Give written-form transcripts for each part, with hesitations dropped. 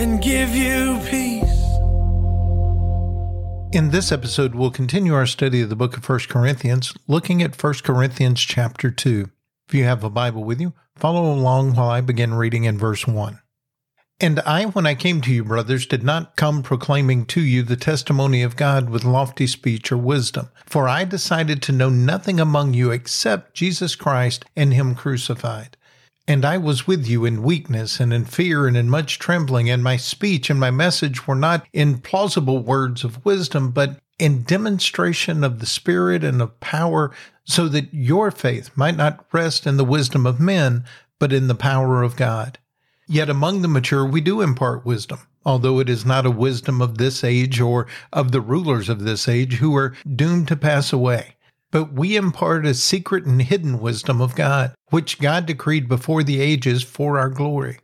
and give you peace. In this episode, we'll continue our study of the book of 1 Corinthians, looking at 1 Corinthians chapter 2. If you have a Bible with you, follow along while I begin reading in verse 1. "And I, when I came to you, brothers, did not come proclaiming to you the testimony of God with lofty speech or wisdom, for I decided to know nothing among you except Jesus Christ and Him crucified. And I was with you in weakness and in fear and in much trembling, and my speech and my message were not in plausible words of wisdom, but in demonstration of the Spirit and of power, so that your faith might not rest in the wisdom of men, but in the power of God. Yet among the mature we do impart wisdom, although it is not a wisdom of this age or of the rulers of this age who are doomed to pass away. But we impart a secret and hidden wisdom of God, which God decreed before the ages for our glory.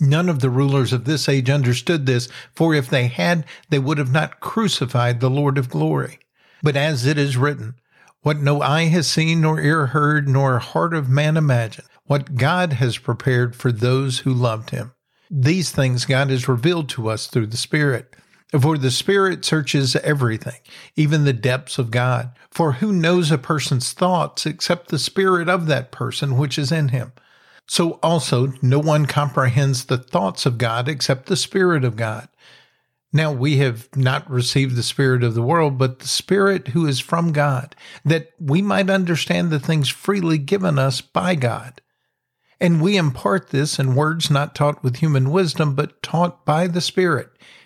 None of the rulers of this age understood this, for if they had, they would have not crucified the Lord of glory. But as it is written, what no eye has seen, nor ear heard, nor heart of man imagined, what God has prepared for those who loved Him. These things God has revealed to us through the Spirit. For the Spirit searches everything, even the depths of God. For who knows a person's thoughts except the spirit of that person which is in him? So also no one comprehends the thoughts of God except the Spirit of God. Now we have not received the spirit of the world, but the Spirit who is from God, that we might understand the things freely given us by God. And we impart this in words not taught with human wisdom, but taught by the Spirit,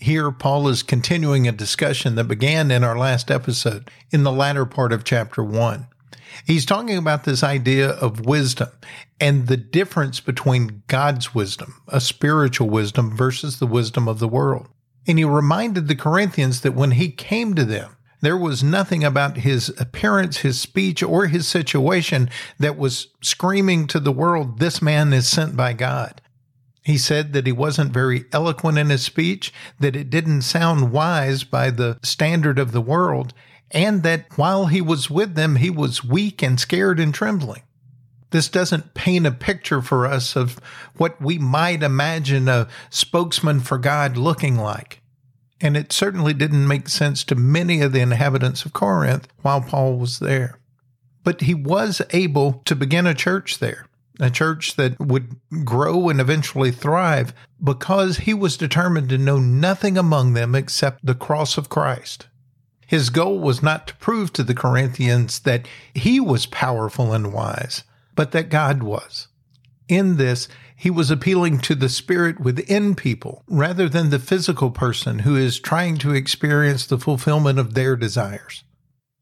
Here, Paul is continuing a discussion that began in our last episode, in the latter part of chapter 1. He's talking about this idea of wisdom and the difference between God's wisdom, a spiritual wisdom, versus the wisdom of the world. And he reminded the Corinthians that when he came to them, there was nothing about his appearance, his speech, or his situation that was screaming to the world, "This man is sent by God." He said that he wasn't very eloquent in his speech, that it didn't sound wise by the standard of the world, and that while he was with them, he was weak and scared and trembling. This doesn't paint a picture for us of what we might imagine a spokesman for God looking like. And it certainly didn't make sense to many of the inhabitants of Corinth while Paul was there. But he was able to begin a church there, a church that would grow and eventually thrive because he was determined to know nothing among them except the cross of Christ. His goal was not to prove to the Corinthians that he was powerful and wise, but that God was. In this, he was appealing to the spirit within people rather than the physical person who is trying to experience the fulfillment of their desires.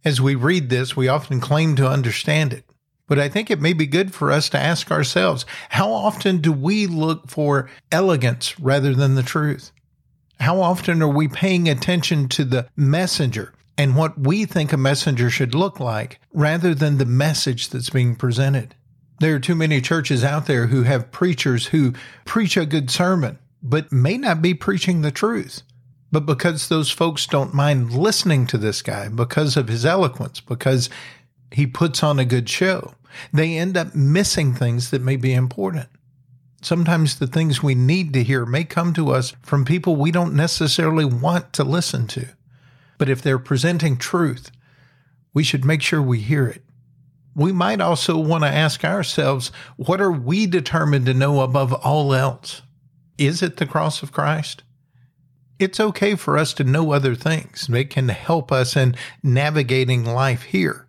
As we read this, we often claim to understand it. But I think it may be good for us to ask ourselves, how often do we look for elegance rather than the truth? How often are we paying attention to the messenger and what we think a messenger should look like rather than the message that's being presented? There are too many churches out there who have preachers who preach a good sermon, but may not be preaching the truth. But because those folks don't mind listening to this guy because of his eloquence, because he puts on a good show, they end up missing things that may be important. Sometimes the things we need to hear may come to us from people we don't necessarily want to listen to. But if they're presenting truth, we should make sure we hear it. We might also want to ask ourselves, what are we determined to know above all else? Is it the cross of Christ? it's okay for us to know other things. They can help us in navigating life here.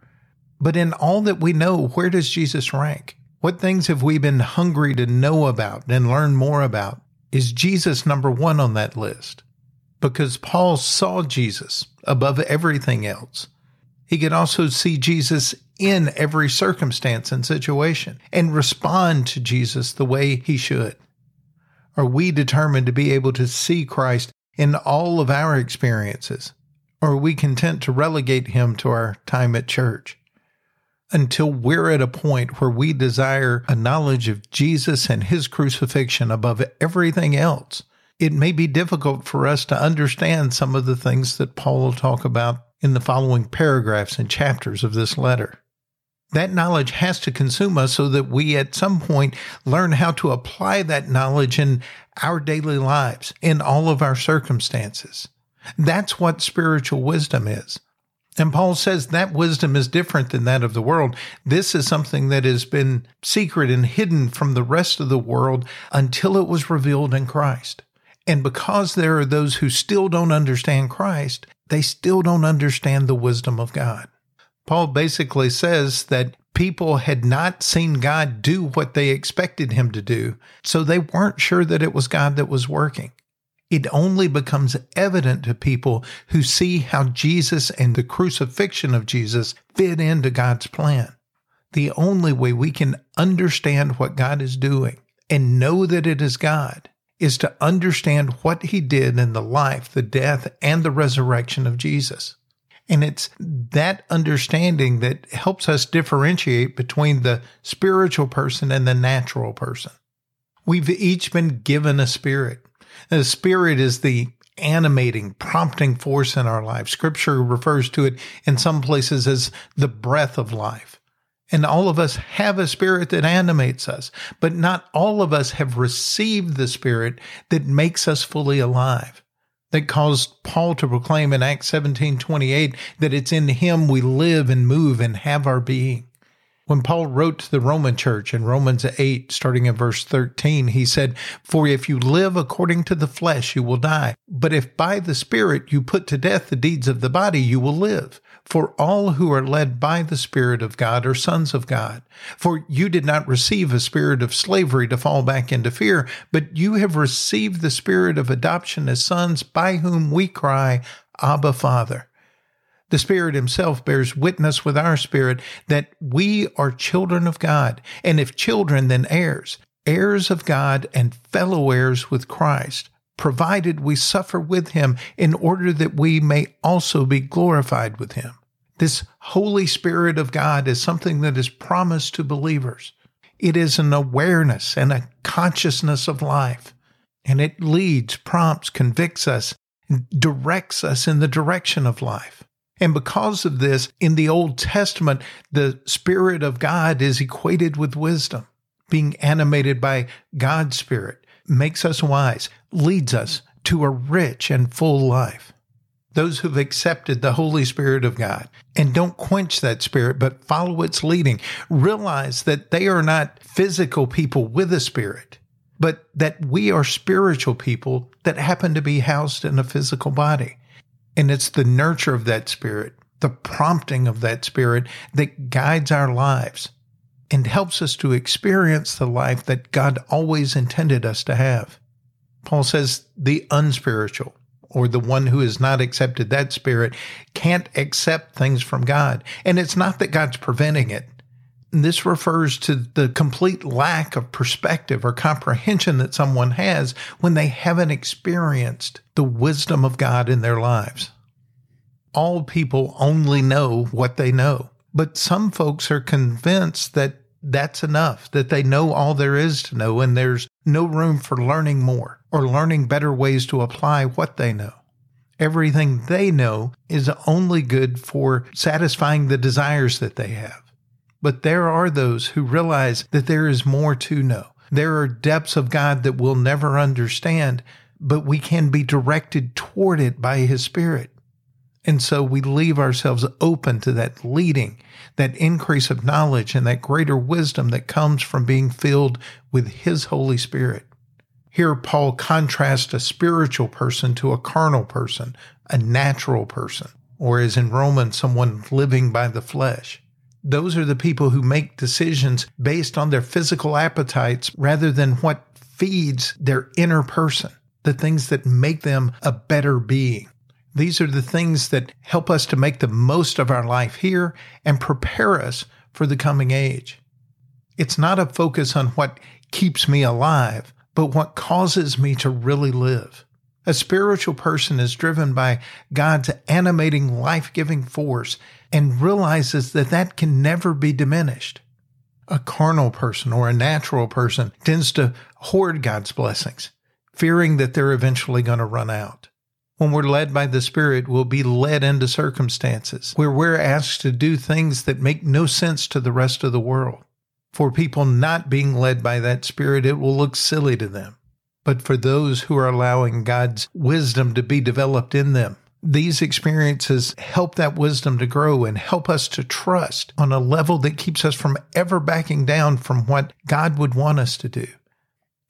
But in all that we know, where does Jesus rank? What things have we been hungry to know about and learn more about? Is Jesus number one on that list? Because Paul saw Jesus above everything else. He could also see Jesus in every circumstance and situation and respond to Jesus the way he should. Are we determined to be able to see Christ in all of our experiences? Or are we content to relegate him to our time at church? Until we're at a point where we desire a knowledge of Jesus and his crucifixion above everything else, it may be difficult for us to understand some of the things that Paul will talk about in the following paragraphs and chapters of this letter. That knowledge has to consume us so that we at some point learn how to apply that knowledge in our daily lives, in all of our circumstances. That's what spiritual wisdom is. And Paul says that wisdom is different than that of the world. This is something that has been secret and hidden from the rest of the world until it was revealed in Christ. And because there are those who still don't understand Christ, they still don't understand the wisdom of God. Paul basically says that people had not seen God do what they expected him to do, so they weren't sure that it was God that was working. It only becomes evident to people who see how Jesus and the crucifixion of Jesus fit into God's plan. The only way we can understand what God is doing and know that it is God is to understand what he did in the life, the death, and the resurrection of Jesus. And it's that understanding that helps us differentiate between the spiritual person and the natural person. We've each been given a spirit. The spirit is the animating, prompting force in our life. Scripture refers to it in some places as the breath of life. And all of us have a spirit that animates us, but not all of us have received the spirit that makes us fully alive. That caused Paul to proclaim in Acts 17:28 that it's in him we live and move and have our being. When Paul wrote to the Roman church in Romans 8, starting in verse 13, he said, "For if you live according to the flesh, you will die. But if by the Spirit you put to death the deeds of the body, you will live. For all who are led by the Spirit of God are sons of God. For you did not receive a spirit of slavery to fall back into fear, but you have received the Spirit of adoption as sons, by whom we cry, Abba, Father." The Spirit himself bears witness with our spirit that we are children of God, and if children, then heirs, heirs of God and fellow heirs with Christ, provided we suffer with him in order that we may also be glorified with him. This Holy Spirit of God is something that is promised to believers. It is an awareness and a consciousness of life, and it leads, prompts, convicts us, directs us in the direction of life. And because of this, in the Old Testament, the Spirit of God is equated with wisdom. Being animated by God's Spirit makes us wise, leads us to a rich and full life. Those who've accepted the Holy Spirit of God and don't quench that Spirit but follow its leading realize that they are not physical people with a spirit, but that we are spiritual people that happen to be housed in a physical body. And it's the nurture of that spirit, the prompting of that spirit that guides our lives and helps us to experience the life that God always intended us to have. Paul says the unspiritual, or the one who has not accepted that spirit, can't accept things from God. And it's not that God's preventing it. This refers to the complete lack of perspective or comprehension that someone has when they haven't experienced the wisdom of God in their lives. All people only know what they know, but some folks are convinced that that's enough, that they know all there is to know, and there's no room for learning more or learning better ways to apply what they know. Everything they know is only good for satisfying the desires that they have. But there are those who realize that there is more to know. There are depths of God that we'll never understand, but we can be directed toward it by his Spirit. And so we leave ourselves open to that leading, that increase of knowledge, and that greater wisdom that comes from being filled with his Holy Spirit. Here, Paul contrasts a spiritual person to a carnal person, a natural person, or as in Romans, someone living by the flesh. Those are the people who make decisions based on their physical appetites rather than what feeds their inner person, the things that make them a better being. These are the things that help us to make the most of our life here and prepare us for the coming age. It's not a focus on what keeps me alive, but what causes me to really live. A spiritual person is driven by God's animating, life-giving force and realizes that that can never be diminished. A carnal person or a natural person tends to hoard God's blessings, fearing that they're eventually going to run out. When we're led by the Spirit, we'll be led into circumstances where we're asked to do things that make no sense to the rest of the world. For people not being led by that Spirit, it will look silly to them. But for those who are allowing God's wisdom to be developed in them, these experiences help that wisdom to grow and help us to trust on a level that keeps us from ever backing down from what God would want us to do.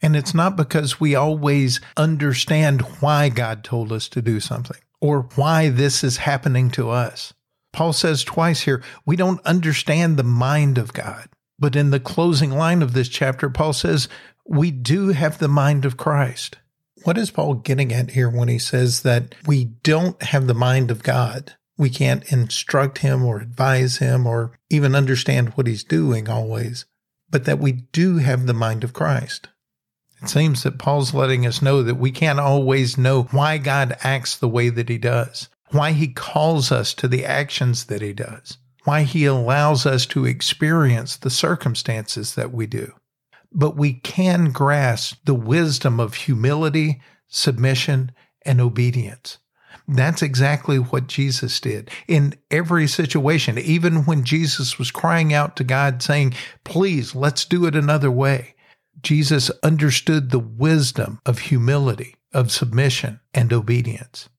And it's not because we always understand why God told us to do something or why this is happening to us. Paul says twice here, we don't understand the mind of God. But in the closing line of this chapter, Paul says, we do have the mind of Christ. What is Paul getting at here when he says that we don't have the mind of God? We can't instruct him or advise him or even understand what he's doing always, but that we do have the mind of Christ. It seems that Paul's letting us know that we can't always know why God acts the way that he does, why he calls us to the actions that he does, why he allows us to experience the circumstances that we do. But we can grasp the wisdom of humility, submission, and obedience. That's exactly what Jesus did in every situation, even when Jesus was crying out to God saying, please, let's do it another way. Jesus understood the wisdom of humility, of submission, and obedience.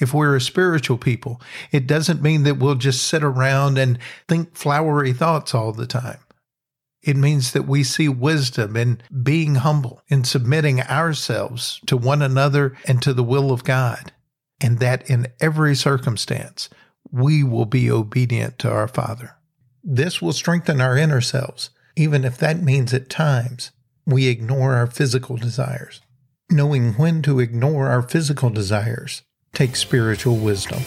If we're a spiritual people, it doesn't mean that we'll just sit around and think flowery thoughts all the time. It means that we see wisdom in being humble, in submitting ourselves to one another and to the will of God, and that in every circumstance, we will be obedient to our Father. This will strengthen our inner selves, even if that means at times we ignore our physical desires. Knowing when to ignore our physical desires take spiritual wisdom.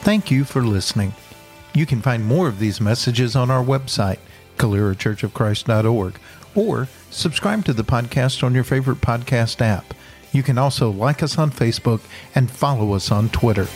Thank you for listening. You can find more of these messages on our website, CaleraChurchOfChrist.org, or subscribe to the podcast on your favorite podcast app. You can also like us on Facebook and follow us on Twitter.